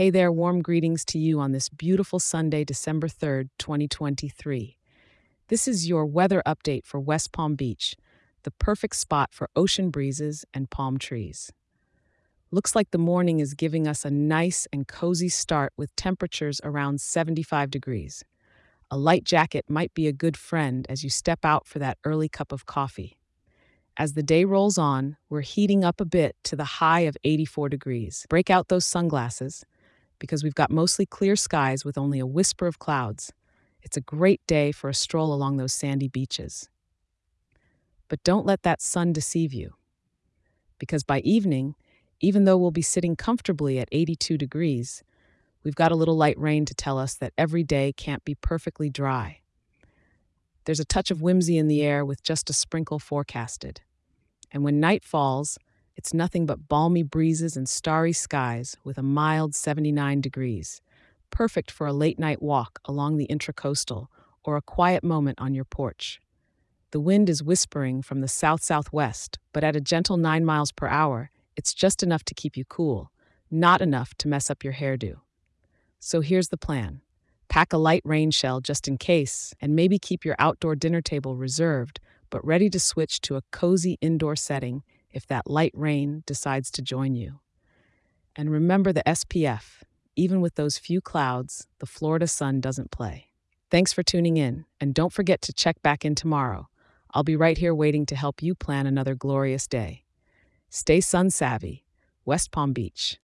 Hey there, warm greetings to you on this beautiful Sunday, December 3rd, 2023. This is your weather update for West Palm Beach, the perfect spot for ocean breezes and palm trees. Looks like the morning is giving us a nice and cozy start with temperatures around 75 degrees. A light jacket might be a good friend as you step out for that early cup of coffee. As the day rolls on, we're heating up a bit to the high of 84 degrees. Break out those sunglasses, because we've got mostly clear skies with only a whisper of clouds. It's a great day for a stroll along those sandy beaches. But don't let that sun deceive you, because by evening, even though we'll be sitting comfortably at 82 degrees, we've got a little light rain to tell us that every day can't be perfectly dry. There's a touch of whimsy in the air with just a sprinkle forecasted. And when night falls, it's nothing but balmy breezes and starry skies with a mild 79 degrees, perfect for a late-night walk along the intracoastal or a quiet moment on your porch. The wind is whispering from the south-southwest, but at a gentle 9 miles per hour, it's just enough to keep you cool, not enough to mess up your hairdo. So here's the plan. Pack a light rain shell just in case, and maybe keep your outdoor dinner table reserved, but ready to switch to a cozy indoor setting if that light rain decides to join you. And remember the SPF. Even with those few clouds, the Florida sun doesn't play. Thanks for tuning in, and don't forget to check back in tomorrow. I'll be right here waiting to help you plan another glorious day. Stay sun savvy. West Palm Beach.